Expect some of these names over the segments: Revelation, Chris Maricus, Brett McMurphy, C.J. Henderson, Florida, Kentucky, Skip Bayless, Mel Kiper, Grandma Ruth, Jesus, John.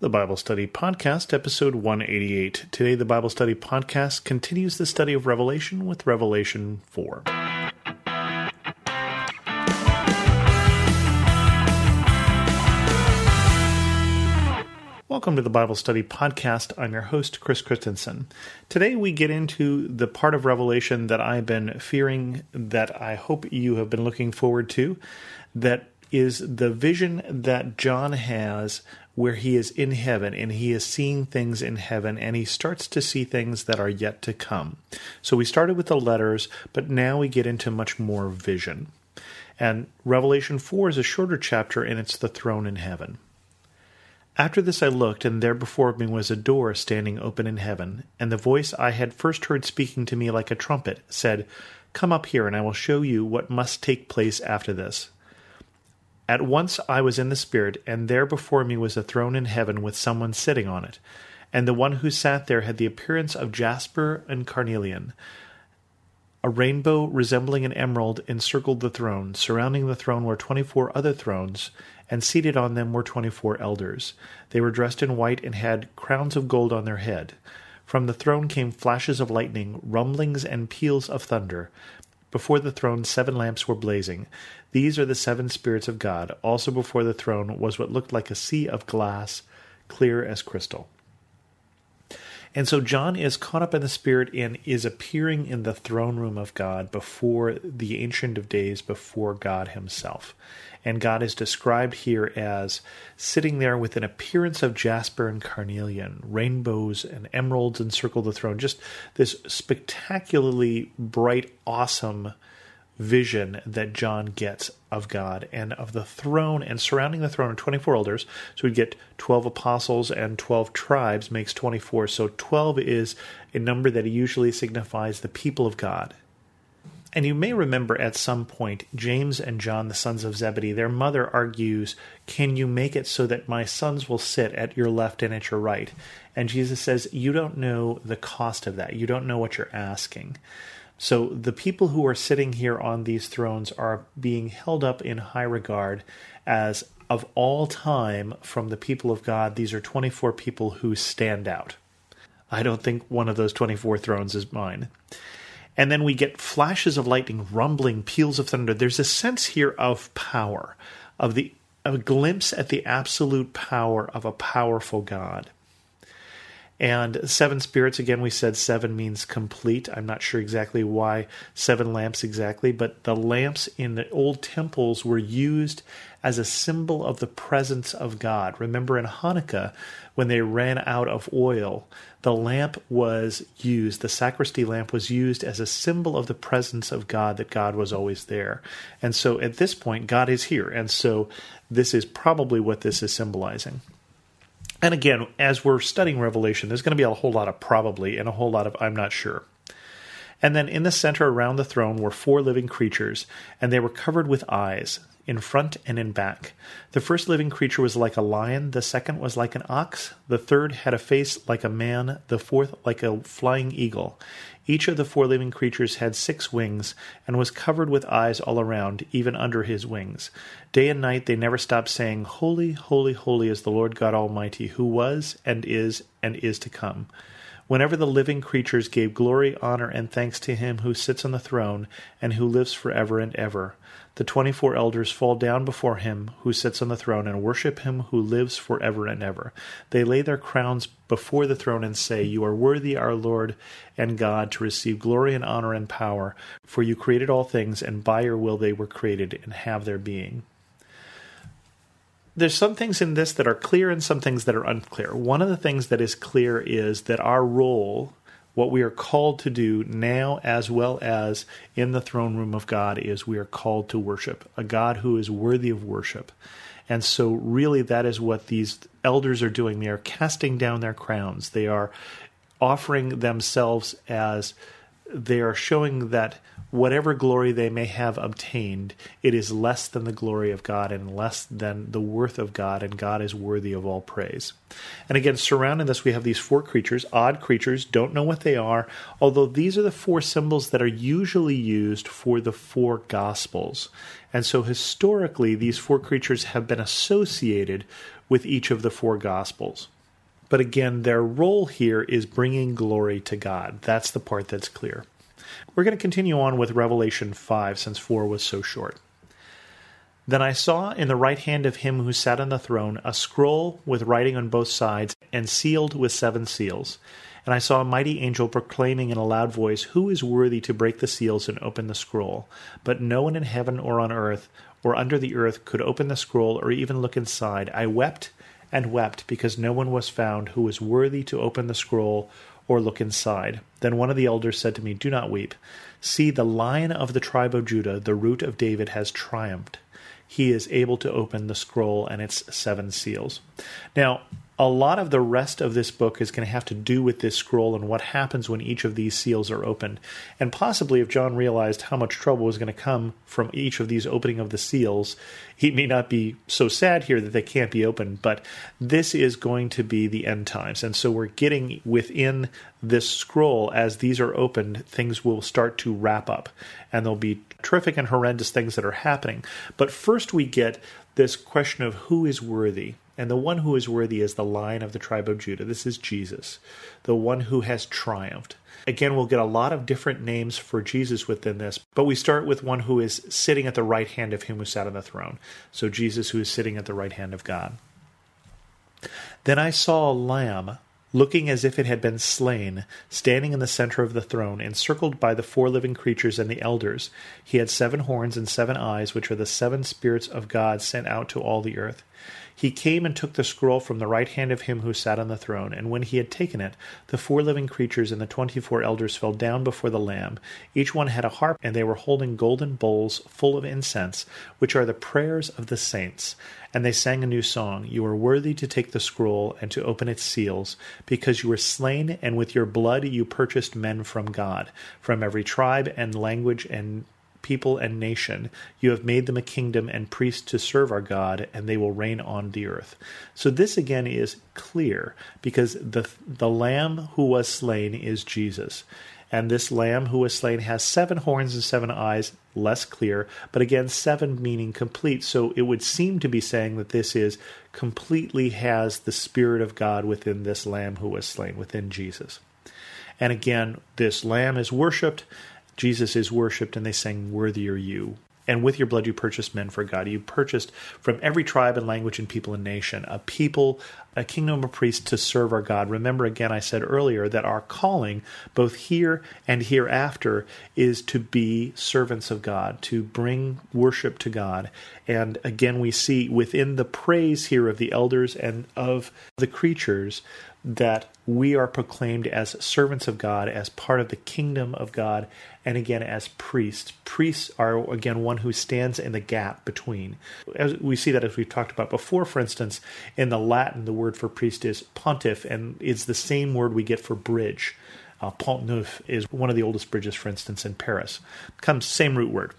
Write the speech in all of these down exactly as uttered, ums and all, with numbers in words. The Bible Study Podcast, Episode one eighty-eight. Today, the Bible Study Podcast continues the study of Revelation with Revelation four. Welcome to the Bible Study Podcast. I'm your host, Chris Christensen. Today, we get into the part of Revelation that I've been fearing, that I hope you have been looking forward to, that is the vision that John has where he is in heaven and he is seeing things in heaven and he starts to see things that are yet to come. So we started with the letters, but now we get into much more vision. And Revelation four is a shorter chapter and it's the throne in heaven. After this I looked, and there before me was a door standing open in heaven, and the voice I had first heard speaking to me like a trumpet said, "Come up here, and I will show you what must take place after this." At once I was in the Spirit, and there before me was a throne in heaven with someone sitting on it. And the one who sat there had the appearance of jasper and carnelian. A rainbow resembling an emerald encircled the throne. Surrounding the throne were twenty-four other thrones, and seated on them were twenty-four elders. They were dressed in white and had crowns of gold on their head. From the throne came flashes of lightning, rumblings, and peals of thunder. Before the throne seven lamps were blazing. These are the seven spirits of God. Also before the throne was what looked like a sea of glass, clear as crystal. And so John is caught up in the Spirit and is appearing in the throne room of God before the Ancient of Days, before God himself. And God is described here as sitting there with an appearance of jasper and carnelian. Rainbows and emeralds encircle the throne. Just this spectacularly bright, awesome vision that John gets of God and of the throne, and surrounding the throne are twenty-four elders. So we get twelve apostles and twelve tribes makes twenty-four. So twelve is a number that usually signifies the people of God. And you may remember at some point, James and John, the sons of Zebedee, their mother argues, "Can you make it so that my sons will sit at your left and at your right?" And Jesus says, "You don't know the cost of that. You don't know what you're asking." So the people who are sitting here on these thrones are being held up in high regard as of all time from the people of God. These are twenty-four people who stand out. I don't think one of those twenty-four thrones is mine. And then we get flashes of lightning, rumbling, peals of thunder. There's a sense here of power, of the of a glimpse at the absolute power of a powerful God. And seven spirits, again, we said seven means complete. I'm not sure exactly why seven lamps exactly, but the lamps in the old temples were used as a symbol of the presence of God. Remember in Hanukkah, when they ran out of oil, the lamp was used, the sacristy lamp was used as a symbol of the presence of God, that God was always there. And so at this point, God is here. And so this is probably what this is symbolizing. And again, as we're studying Revelation, there's going to be a whole lot of probably and a whole lot of I'm not sure. And then in the center around the throne were four living creatures, and they were covered with eyes, in front and in back. The first living creature was like a lion, the second was like an ox, the third had a face like a man, the fourth like a flying eagle. Each of the four living creatures had six wings and was covered with eyes all around, even under his wings. Day and night they never stopped saying, "Holy, holy, holy is the Lord God Almighty, who was and is and is to come." Whenever the living creatures gave glory, honor, and thanks to him who sits on the throne and who lives forever and ever, the twenty-four elders fall down before him who sits on the throne and worship him who lives forever and ever. They lay their crowns before the throne and say, "You are worthy, our Lord and God, to receive glory and honor and power, for you created all things, and by your will they were created and have their being." There's some things in this that are clear and some things that are unclear. One of the things that is clear is that our role, what we are called to do now as well as in the throne room of God, is we are called to worship a God who is worthy of worship. And so really that is what these elders are doing. They are casting down their crowns. They are offering themselves as they are showing that whatever glory they may have obtained, it is less than the glory of God and less than the worth of God, and God is worthy of all praise. And again, surrounding this, we have these four creatures, odd creatures, don't know what they are, although these are the four symbols that are usually used for the four Gospels. And so historically, these four creatures have been associated with each of the four Gospels. But again, their role here is bringing glory to God. That's the part that's clear. We're going to continue on with Revelation five, since four was so short. Then I saw in the right hand of him who sat on the throne a scroll with writing on both sides and sealed with seven seals. And I saw a mighty angel proclaiming in a loud voice, "Who is worthy to break the seals and open the scroll?" But no one in heaven or on earth or under the earth could open the scroll or even look inside. I wept and wept because no one was found who was worthy to open the scroll or look inside. Then one of the elders said to me, "Do not weep. See, the Lion of the tribe of Judah, the Root of David, has triumphed. He is able to open the scroll and its seven seals." Now, a lot of the rest of this book is going to have to do with this scroll and what happens when each of these seals are opened. And possibly if John realized how much trouble was going to come from each of these opening of the seals, he may not be so sad here that they can't be opened. But this is going to be the end times. And so we're getting within this scroll, as these are opened, things will start to wrap up. And there'll be terrific and horrendous things that are happening. But first we get this question of who is worthy. And the one who is worthy is the Lion of the tribe of Judah. This is Jesus, the one who has triumphed. Again, we'll get a lot of different names for Jesus within this, but we start with one who is sitting at the right hand of him who sat on the throne. So Jesus, who is sitting at the right hand of God. Then I saw a lamb, looking as if it had been slain, standing in the center of the throne, encircled by the four living creatures and the elders. He had seven horns and seven eyes, which are the seven spirits of God sent out to all the earth. He came and took the scroll from the right hand of him who sat on the throne, and when he had taken it, the four living creatures and the twenty-four elders fell down before the Lamb. Each one had a harp, and they were holding golden bowls full of incense, which are the prayers of the saints. And they sang a new song, "You are worthy to take the scroll and to open its seals, because you were slain, and with your blood you purchased men from God, from every tribe and language and people and nation. You have made them a kingdom and priests to serve our God, and they will reign on the earth." So this again is clear, because the the Lamb who was slain is Jesus. And this Lamb who was slain has seven horns and seven eyes, less clear, but again, seven meaning complete. So it would seem to be saying that this is completely has the Spirit of God within this Lamb who was slain, within Jesus. And again, this Lamb is worshipped, Jesus is worshipped, and they sang, "Worthy are you. And with your blood you purchased men for God." You purchased from every tribe and language and people and nation, a people, a kingdom of priests to serve our God. Remember, again, I said earlier that our calling, both here and hereafter, is to be servants of God, to bring worship to God. And again, we see within the praise here of the elders and of the creatures that we are proclaimed as servants of God, as part of the kingdom of God, and again as priests. Priests are, again, one who stands in the gap between. As we see that, as we've talked about before, for instance, in the Latin, the word for priest is pontiff, and it's the same word we get for bridge. Uh, Pont Neuf is one of the oldest bridges, for instance, in Paris. Comes same root word.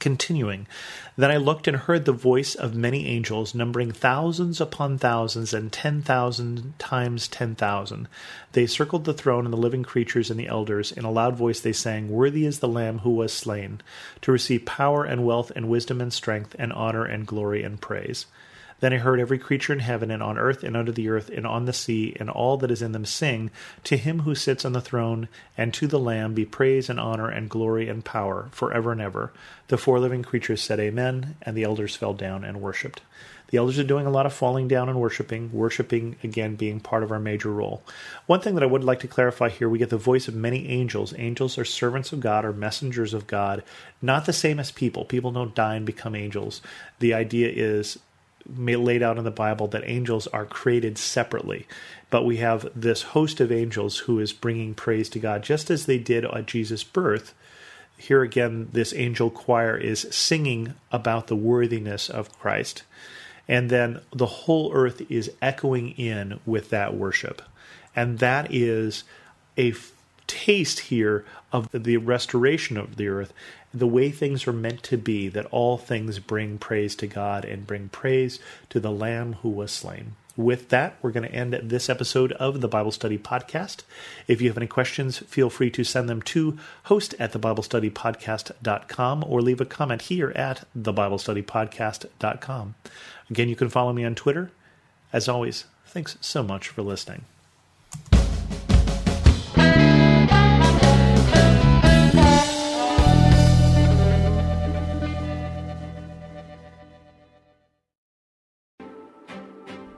Continuing, then I looked and heard the voice of many angels, numbering thousands upon thousands and ten thousand times ten thousand. They circled the throne and the living creatures and the elders. In a loud voice they sang, "Worthy is the Lamb who was slain, to receive power and wealth and wisdom and strength and honor and glory and praise." Then I heard every creature in heaven and on earth and under the earth and on the sea and all that is in them sing, "To him who sits on the throne and to the Lamb be praise and honor and glory and power forever and ever." The four living creatures said amen, and the elders fell down and worshipped. The elders are doing a lot of falling down and worshiping, worshiping again being part of our major role. One thing that I would like to clarify here, we get the voice of many angels. Angels are servants of God or messengers of God, not the same as people. People don't die and become angels. The idea is laid out in the Bible that angels are created separately, but we have this host of angels who is bringing praise to God, just as they did at Jesus' birth. Here again, this angel choir is singing about the worthiness of Christ, and then the whole earth is echoing in with that worship, and that is a taste here of the restoration of the earth, the way things are meant to be, that all things bring praise to God and bring praise to the Lamb who was slain. With that, we're going to end this episode of the Bible Study Podcast. If you have any questions, feel free to send them to host at the bible study podcast dot com or leave a comment here at the bible study podcast dot com. Again, you can follow me on Twitter As always, thanks so much for listening.